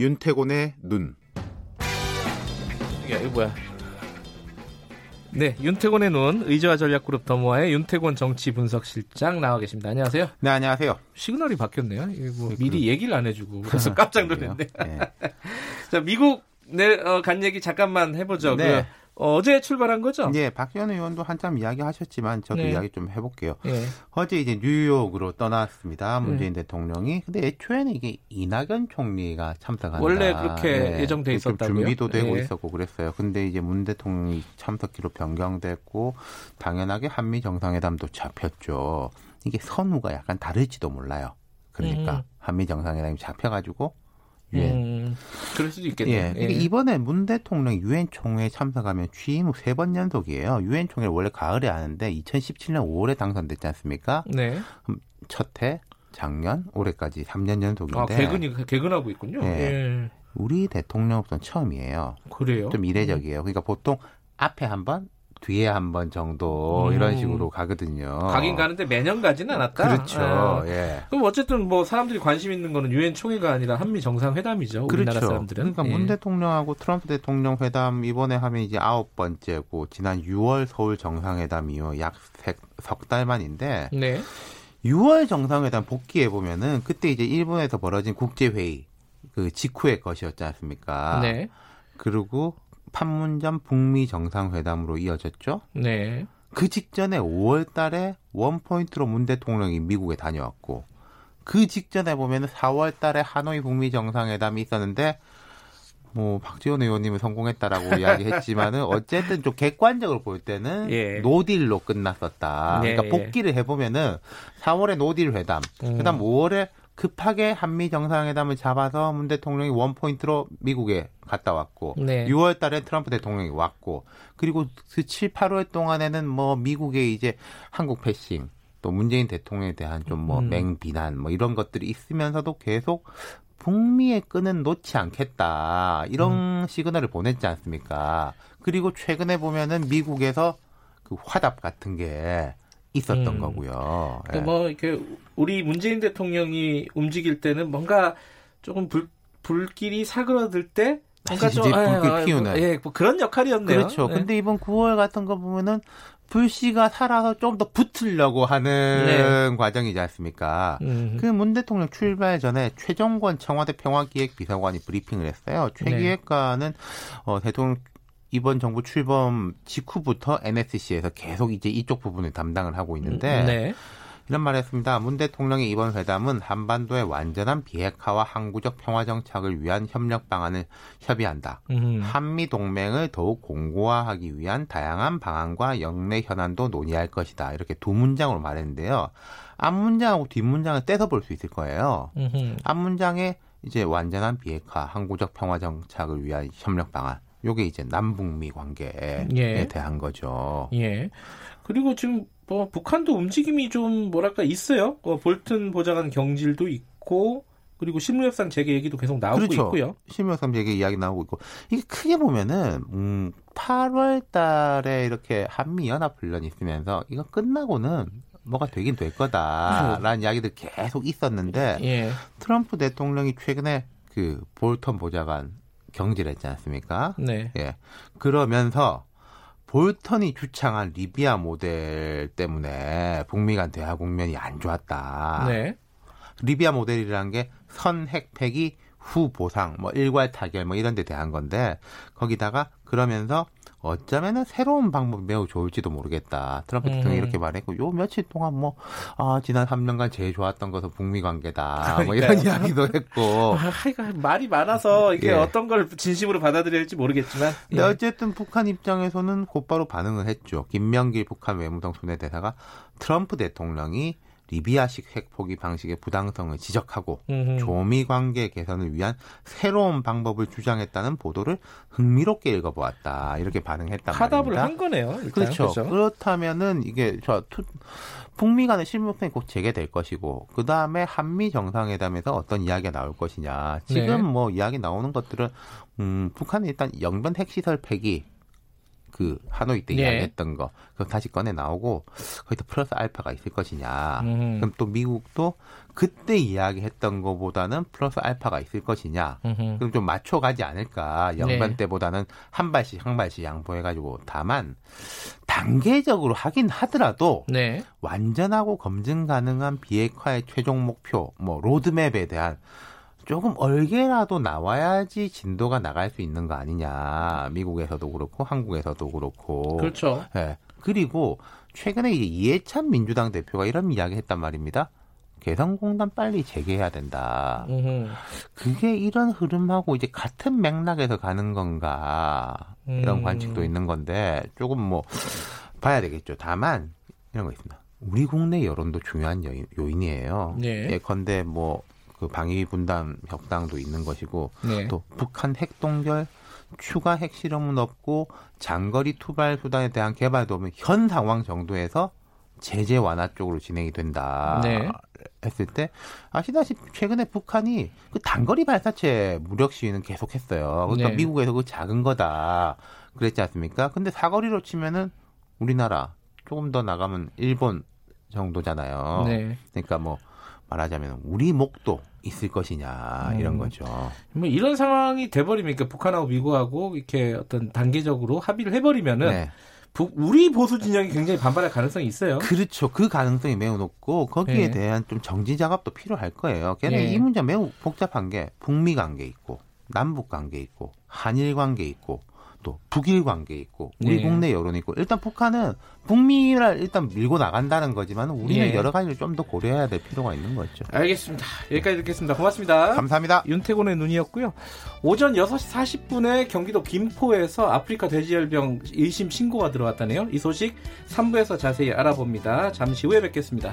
윤태곤의 눈. 야, 이거 뭐야? 네, 윤태곤의 눈, 의제와 전략그룹 더모아의 윤태곤 정치분석실장 나와 계십니다. 안녕하세요. 네, 안녕하세요. 시그널이 바뀌었네요. 이거 뭐 미리 얘기를 안 해주고 그래서 깜짝 놀랐네. 네. 자, 미국 간 얘기 잠깐만 해보죠. 네. 어제 출발한 거죠? 네, 박지원 의원도 한참 이야기하셨지만 저도 네. 이야기 좀 해볼게요. 네. 어제 이제 뉴욕으로 떠났습니다. 문재인 대통령이. 근데 애초에는 이게 이낙연 총리가 참석한다. 원래 그렇게 네. 예정돼 있었다고요? 준비도 되고 네. 있었고 그랬어요. 근데 이제 문 대통령이 참석기로 변경됐고 당연하게 한미 정상회담도 잡혔죠. 이게 선후가 약간 다를지도 몰라요. 그러니까 한미 정상회담이 잡혀가지고. 그럴 수도 있겠네요. 예. 예. 이번에 문 대통령이 유엔 총회에 참석하면 취임 후 3번 연속이에요. 유엔 총회를 원래 가을에 하는데 2017년 5월에 당선됐지 않습니까? 네. 첫해, 작년, 올해까지 3년 연속인데. 아, 개근하고 있군요. 예. 우리 대통령으로서는 처음이에요. 그래요? 좀 이례적이에요. 그러니까 보통 앞에 한 번, 뒤에 한 번 정도 이런 식으로 가거든요. 가긴 가는데 매년 가지는 않았다. 그렇죠. 예. 그럼 어쨌든 뭐 사람들이 관심 있는 거는 유엔 총회가 아니라 한미 정상회담이죠. 그렇죠. 우리나라 사람들은. 그러니까 문 대통령하고 트럼프 대통령 회담 이번에 하면 이제 9번째고 지난 6월 서울 정상회담 이후 약 석 달 만인데 네. 6월 정상회담 복귀해 보면은 그때 이제 일본에서 벌어진 국제회의 그 직후의 것이었지 않습니까? 네. 그리고 판문점 북미 정상회담으로 이어졌죠. 네. 그 직전에 5월 달에 원포인트로 문 대통령이 미국에 다녀왔고 그 직전에 보면 4월 달에 하노이 북미 정상회담이 있었는데 뭐 박지원 의원님은 성공했다라고 이야기했지만은 어쨌든 좀 객관적으로 볼 때는 예. 노딜로 끝났었다. 네. 그러니까 복귀를 해보면은 4월에 노딜 회담, 그다음 5월에 급하게 한미 정상회담을 잡아서 문 대통령이 원포인트로 미국에 갔다 왔고 네. 6월 달에 트럼프 대통령이 왔고 그리고 그 7, 8월 동안에는 뭐 미국의 이제 한국 패싱 또 문재인 대통령에 대한 좀 뭐 맹비난 뭐 이런 것들이 있으면서도 계속 북미의 끈은 놓지 않겠다 이런 시그널을 보냈지 않습니까? 그리고 최근에 보면은 미국에서 그 화답 같은 게 있었던 거고요. 그러니까 예. 뭐 이렇게 우리 문재인 대통령이 움직일 때는 뭔가 조금 불길이 사그러들 때 뭔가 좀 불길 피우는 뭐 그런 역할이었네요. 그렇죠. 네. 근데 이번 9월 같은 거 보면은 불씨가 살아서 좀 더 붙으려고 하는 네. 과정이지 않습니까? 그 문 대통령 출발 전에 최종권 청와대 평화기획비서관이 브리핑을 했어요. 최 기획관은 대통령 이번 정부 출범 직후부터 NSC에서 계속 이제 이쪽 부분을 담당을 하고 있는데 네. 이런 말을 했습니다. 문 대통령의 이번 회담은 한반도의 완전한 비핵화와 항구적 평화 정착을 위한 협력 방안을 협의한다. 한미 동맹을 더욱 공고화하기 위한 다양한 방안과 역내 현안도 논의할 것이다. 이렇게 두 문장으로 말했는데요. 앞 문장하고 뒷 문장을 떼서 볼 수 있을 거예요. 앞 문장에 이제 완전한 비핵화, 항구적 평화 정착을 위한 협력 방안. 요게 이제 남북미 관계에 예. 대한 거죠. 예. 그리고 지금 뭐 북한도 움직임이 좀 뭐랄까 있어요. 볼턴 보좌관 경질도 있고 그리고 실무협상 재개 얘기도 계속 나오고 그렇죠. 있고요. 실무협상 재개 이야기 나오고 있고 이게 크게 보면은 8월 달에 이렇게 한미 연합 훈련이 있으면서 이거 끝나고는 뭐가 되긴 될 거다라는 이야기들 계속 있었는데 예. 트럼프 대통령이 최근에 그 볼턴 보좌관 경질했지 않습니까? 네. 예. 그러면서 볼턴이 주창한 리비아 모델 때문에 북미 간 대화 국면이 안 좋았다. 네. 리비아 모델이라는 게 선 핵폐기 후 보상, 뭐 일괄 타결, 뭐 이런 데 대한 건데 거기다가 그러면서 어쩌면은 새로운 방법이 매우 좋을지도 모르겠다. 트럼프 대통령이 이렇게 말했고 요 며칠 동안 뭐 지난 3년간 제일 좋았던 것은 북미 관계다. 뭐 이런 이야기도 했고. 말이 많아서 이게 예. 어떤 걸 진심으로 받아들여야 할지 모르겠지만. 근데 예. 어쨌든 북한 입장에서는 곧바로 반응을 했죠. 김명길 북한 외무성 손해대사가 트럼프 대통령이 리비아식 핵포기 방식의 부당성을 지적하고 조미 관계 개선을 위한 새로운 방법을 주장했다는 보도를 흥미롭게 읽어보았다. 이렇게 반응했단 말입니다. 화답을 한 거네요. 일단. 그렇죠. 그렇다면은 이게 북미 간의 실무협상이 곧 재개될 것이고 그다음에 한미 정상회담에서 어떤 이야기가 나올 것이냐. 지금 네. 뭐 이야기 나오는 것들은 북한은 일단 영변 핵시설 폐기 그 하노이 때 이야기했던 거 그럼 다시 꺼내 나오고 거기다 플러스 알파가 있을 것이냐. 그럼 또 미국도 그때 이야기했던 거보다는 플러스 알파가 있을 것이냐. 그럼 좀 맞춰가지 않을까. 영변 때보다는 한 발씩 한 발씩 양보해가지고. 다만 단계적으로 하긴 하더라도 완전하고 검증 가능한 비핵화의 최종 목표, 뭐 로드맵에 대한 조금 얼개라도 나와야지 진도가 나갈 수 있는 거 아니냐. 미국에서도 그렇고 한국에서도 그렇고. 그렇죠. 예. 그리고 최근에 이해찬 민주당 대표가 이런 이야기했단 말입니다. 개성공단 빨리 재개해야 된다. 그게 이런 흐름하고 이제 같은 맥락에서 가는 건가. 이런 관측도 있는 건데 조금 뭐 봐야 되겠죠. 다만 이런 거 있습니다. 우리 국내 여론도 중요한 요인이에요. 네. 예컨대 뭐 그 방위 분담 협상도 있는 것이고 또 북한 핵 동결 추가 핵 실험은 없고 장거리 투발 수단에 대한 개발도 없는 현 상황 정도에서 제재 완화 쪽으로 진행이 된다 했을 때 아시다시피 최근에 북한이 그 단거리 발사체 무력 시위는 계속했어요. 그러니까 미국에서 그 작은 거다 그랬지 않습니까? 근데 사거리로 치면은 우리나라 조금 더 나가면 일본 정도잖아요. 그러니까 뭐 말하자면 우리 목도 있을 것이냐 이런 거죠. 뭐 이런 상황이 돼버리니까 북한하고 미국하고 이렇게 어떤 단계적으로 합의를 해버리면은 우리 보수 진영이 굉장히 반발할 가능성이 있어요. 그렇죠. 그 가능성이 매우 높고 거기에 대한 좀 정지 작업도 필요할 거예요. 걔네 이 문제 매우 복잡한 게 북미 관계 있고 남북 관계 있고 한일 관계 있고 또 북일 관계 있고 우리 국내 여론이 있고 일단 북한은 북미를 일단 밀고 나간다는 거지만 우리는 여러 가지를 좀 더 고려해야 될 필요가 있는 거죠. 알겠습니다. 여기까지 듣겠습니다. 고맙습니다. 감사합니다. 윤태곤의 눈이었고요. 오전 6시 40분에 경기도 김포에서 아프리카 돼지열병 의심 신고가 들어왔다네요. 이 소식 3부에서 자세히 알아봅니다. 잠시 후에 뵙겠습니다.